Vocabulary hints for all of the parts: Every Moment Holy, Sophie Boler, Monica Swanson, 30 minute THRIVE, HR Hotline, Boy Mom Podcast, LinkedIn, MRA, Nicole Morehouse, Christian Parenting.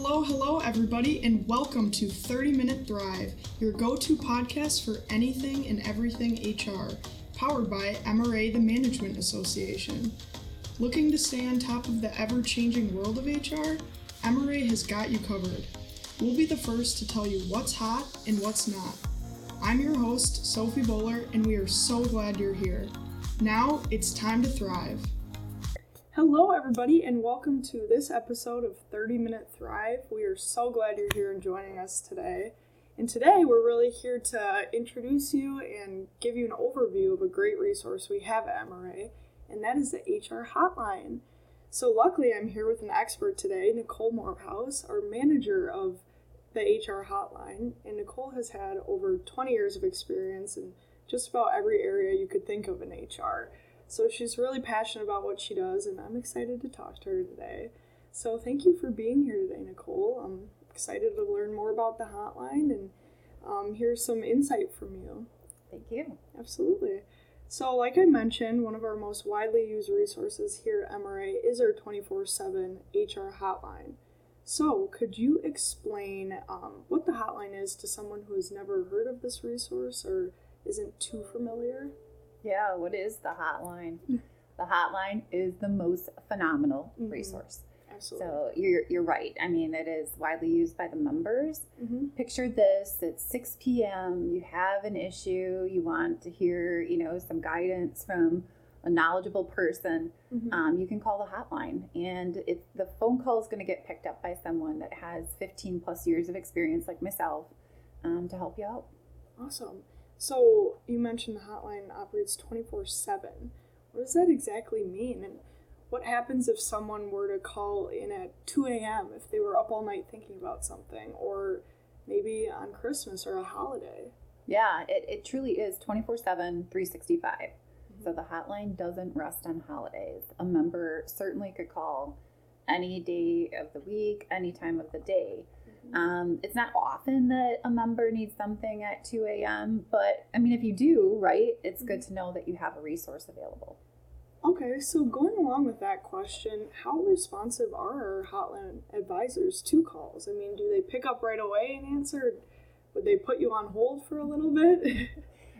Hello, everybody, and welcome to 30 minute THRIVE, your go-to podcast for anything and everything HR, powered by MRA, the Management Association. Looking to stay on top of the ever-changing world of HR? MRA has got you covered. We'll be the first to tell you what's hot and what's not. I'm your host, Sophie Boler, and we are so glad you're here. Now it's time to thrive. Hello, everybody, and welcome to this episode of 30 Minute Thrive. We are so glad you're here and joining us today. And today, we're really here to introduce you and give you an overview of a great resource we have at MRA, and that is the HR Hotline. So luckily, I'm here with an expert today, Nicole Morehouse, our manager of the HR Hotline. And Nicole has had over 20 years of experience in just about every area you could think of in HR. So she's really passionate about what she does, and I'm excited to talk to her today. So thank you for being here today, Nicole. I'm excited to learn more about the hotline and hear some insight from you. Thank you. Absolutely. So like I mentioned, one of our most widely used resources here at MRA is our 24/7 HR hotline. So could you explain what the hotline is to someone who has never heard of this resource or isn't too familiar? Yeah, what is the hotline? The hotline is the most phenomenal resource. Absolutely. So you're right. I mean, it is widely used by the members. Picture this, it's 6 p.m., you have an issue, you want to hear, some guidance from a knowledgeable person, you can call the hotline. And the phone call is going to get picked up by someone that has 15 plus years of experience like myself to help you out. Awesome. So you mentioned the hotline operates 24/7. What does that exactly mean? And what happens if someone were to call in at 2 a.m. if they were up all night thinking about something, or maybe on Christmas or a holiday? Yeah, it truly is 24/7, 365. So the hotline doesn't rest on holidays. A member certainly could call any day of the week, any time of the day. It's not often that a member needs something at 2 a.m., but I mean, if you do, right, it's good to know that you have a resource available. Okay, so going along with that question, how responsive are our hotline advisors to calls? I mean, do they pick up right away and answer? Would they put you on hold for a little bit?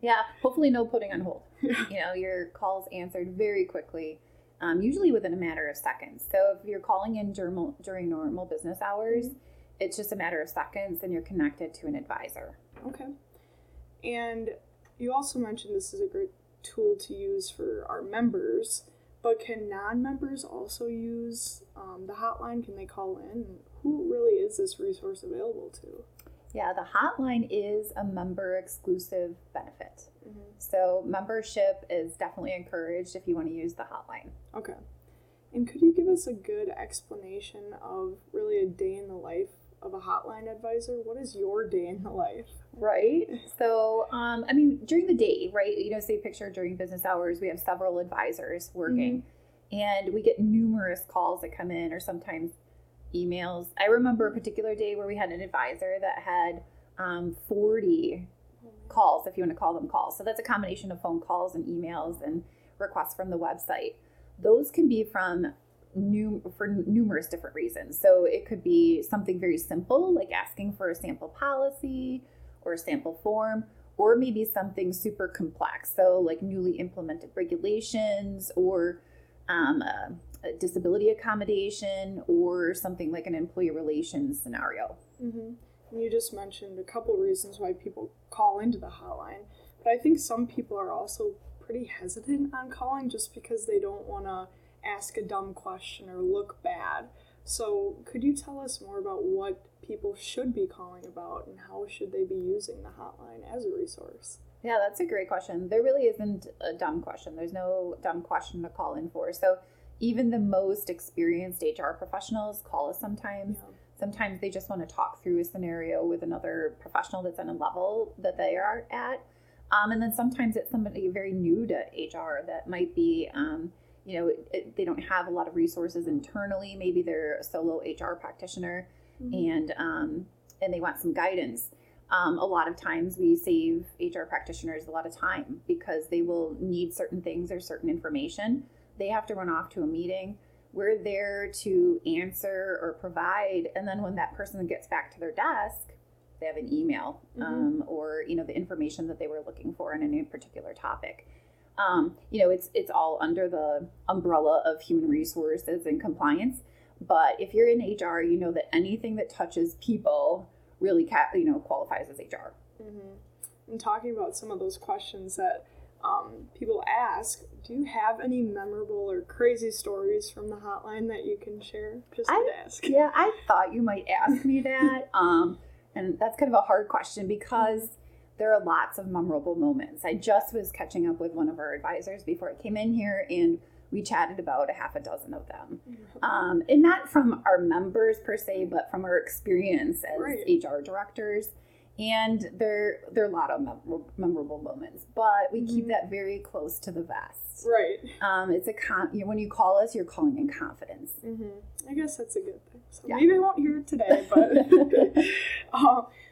Yeah, hopefully no putting on hold. Your call's answered very quickly. Usually within a matter of seconds. So if you're calling in during normal business hours, it's just a matter of seconds and you're connected to an advisor. Okay. And you also mentioned this is a great tool to use for our members, but can non-members also use the hotline? Can they call in? Who really is this resource available to? Yeah, the hotline is a member-exclusive benefit. So membership is definitely encouraged if you want to use the hotline. Okay. And could you give us a good explanation of really a day in the life of a hotline advisor? What is your day in the life? Right. So, during the day, right, say picture during business hours, we have several advisors working, and we get numerous calls that come in or sometimes emails. I remember a particular day where we had an advisor that had 40 calls, if you want to call them calls. So that's a combination of phone calls and emails and requests from the website. Those can be for numerous different reasons. So it could be something very simple, like asking for a sample policy or a sample form, or maybe something super complex. So like newly implemented regulations or a disability accommodation or something like an employee relations scenario. And you just mentioned a couple reasons why people call into the hotline, but I think some people are also pretty hesitant on calling just because they don't want to ask a dumb question or look bad. So could you tell us more about what people should be calling about and how should they be using the hotline as a resource? Yeah, that's a great question. There really isn't a dumb question. There's no dumb question to call in for. So even the most experienced HR professionals call us sometimes. Yeah. Sometimes they just want to talk through a scenario with another professional that's on a level that they are at. And then sometimes it's somebody very new to HR that might be, they don't have a lot of resources internally. Maybe they're a solo HR practitioner and they want some guidance. A lot of times we save HR practitioners a lot of time because they will need certain things or certain information. They have to run off to a meeting. We're there to answer or provide. And then when that person gets back to their desk, they have an email or, you know, the information that they were looking for on any particular topic. You know, it's all under the umbrella of human resources and compliance. But if you're in HR, you know that anything that touches people really, qualifies as HR. Mm-hmm. And talking about some of those questions that people ask, do you have any memorable or crazy stories from the hotline that you can share? Just ask. Yeah, I thought you might ask me that. And that's kind of a hard question because there are lots of memorable moments. I just was catching up with one of our advisors before I came in here, and we chatted about 6 of them. Mm-hmm. And not from our members per se, but from our experience as HR directors. And there are a lot of memorable moments, but we keep that very close to the vest. Right. It's when you call us, you're calling in confidence. Mm-hmm. I guess that's a good thing. So maybe I won't hear it today, but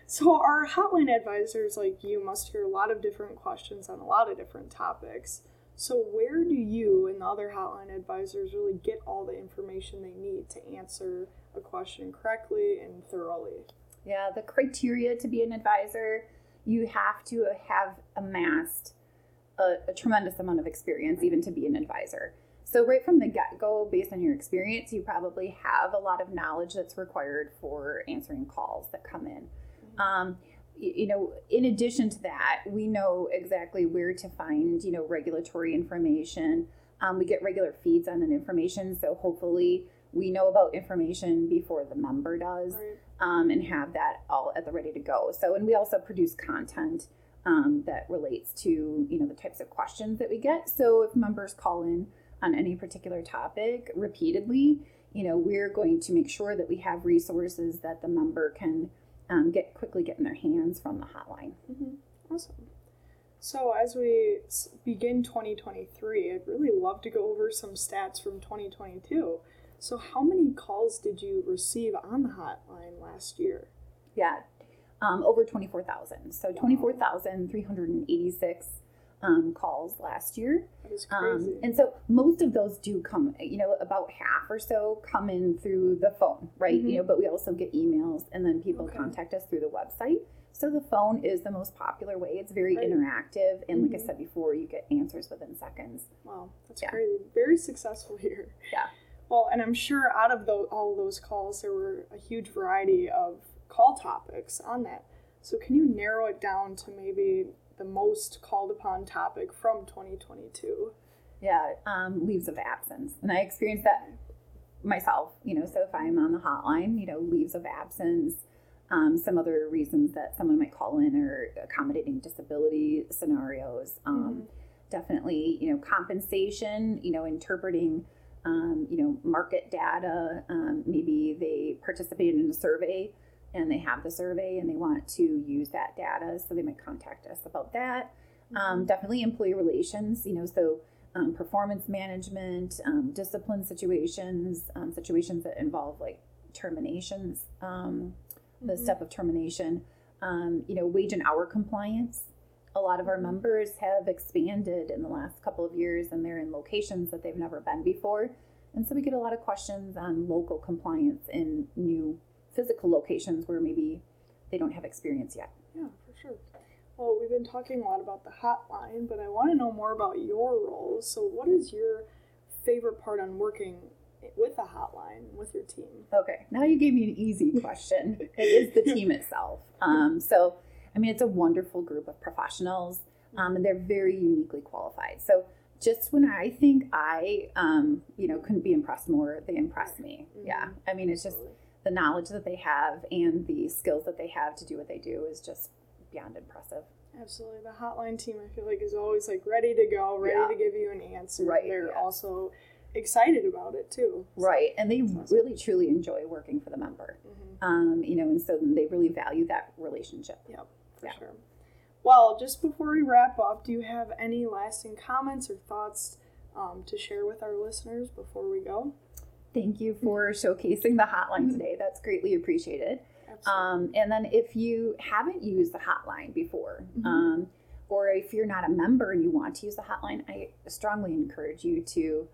so our hotline advisors, like you, must hear a lot of different questions on a lot of different topics. So where do you and the other hotline advisors really get all the information they need to answer a question correctly and thoroughly? Yeah, the criteria to be an advisor, you have to have amassed a tremendous amount of experience even to be an advisor. So right from the get-go, based on your experience, you probably have a lot of knowledge that's required for answering calls that come in. Mm-hmm. You know, in addition to that, we know exactly where to find, regulatory information. We get regular feeds on that information, so hopefully we know about information before the member does, and have that all at the ready to go. So, and we also produce content that relates to, the types of questions that we get. So if members call in on any particular topic repeatedly, we're going to make sure that we have resources that the member can get in their hands from the hotline. Mm-hmm. Awesome. So as we begin 2023, I'd really love to go over some stats from 2022. So how many calls did you receive on the hotline last year? Yeah, over 24,000. So 24,386 calls last year. That is crazy. And so most of those do come, about half or so come in through the phone, right? Mm-hmm. But we also get emails, and then people contact us through the website. So the phone is the most popular way. It's very interactive. And like I said before, you get answers within seconds. Wow, that's crazy. Very successful here. Yeah. Well, and I'm sure out of all those calls, there were a huge variety of call topics on that. So can you narrow it down to maybe the most called upon topic from 2022? Yeah, leaves of absence. And I experienced that myself, so if I'm on the hotline, leaves of absence, some other reasons that someone might call in or accommodating disability scenarios. Definitely, compensation, interpreting market data. Maybe they participated in a survey and they have the survey and they want to use that data. So they might contact us about that. Definitely employee relations, so performance management, discipline situations, situations that involve like terminations, the step of termination, wage and hour compliance. A lot of our members have expanded in the last couple of years, and they're in locations that they've never been before. And so we get a lot of questions on local compliance in new physical locations where maybe they don't have experience yet. Yeah, for sure. Well, we've been talking a lot about the hotline, but I want to know more about your role. So what is your favorite part on working with the hotline, with your team? Okay, now you gave me an easy question. It is the team itself. So it's a wonderful group of professionals, and they're very uniquely qualified. So just when I think I couldn't be impressed more, they impress me. Mm-hmm. Yeah. It's just the knowledge that they have and the skills that they have to do what they do is just beyond impressive. Absolutely. The hotline team, I feel like, is always like ready to go, ready to give you an answer. Right. They're also excited about it too. So right. And they really, truly enjoy working for the member. Mm-hmm. And so they really value that relationship. Yep. Yeah. Sure. Well, just before we wrap up, do you have any lasting comments or thoughts to share with our listeners before we go? Thank you for showcasing the hotline today. That's greatly appreciated. And then if you haven't used the hotline before, or if you're not a member and you want to use the hotline, I strongly encourage you to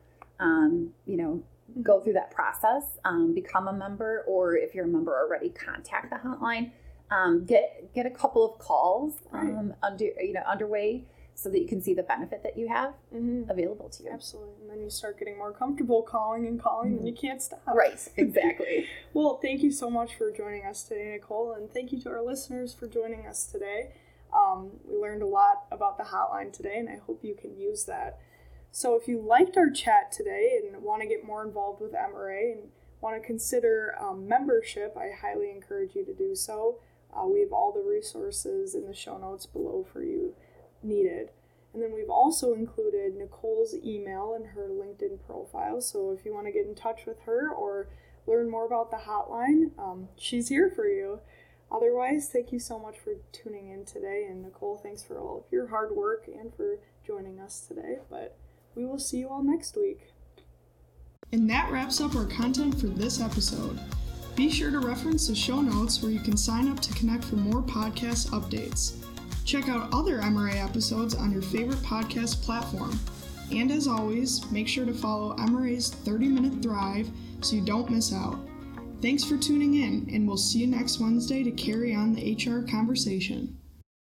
go through that process, become a member, or if you're a member already, contact the hotline. Get a couple of calls underway so that you can see the benefit that you have available to you. Absolutely. And then you start getting more comfortable calling and calling, and you can't stop. Right, exactly. Well, thank you so much for joining us today, Nicole, and thank you to our listeners for joining us today. We learned a lot about the hotline today, and I hope you can use that. So if you liked our chat today and want to get more involved with MRA and want to consider membership, I highly encourage you to do so. We have all the resources in the show notes below for you needed. And then we've also included Nicole's email and her LinkedIn profile. So if you want to get in touch with her or learn more about the hotline, she's here for you. Otherwise, thank you so much for tuning in today. And Nicole, thanks for all of your hard work and for joining us today. But we will see you all next week. And that wraps up our content for this episode. Be sure to reference the show notes where you can sign up to connect for more podcast updates. Check out other MRA episodes on your favorite podcast platform. And as always, make sure to follow MRA's 30 minute Thrive so you don't miss out. Thanks for tuning in, and we'll see you next Wednesday to carry on the HR conversation.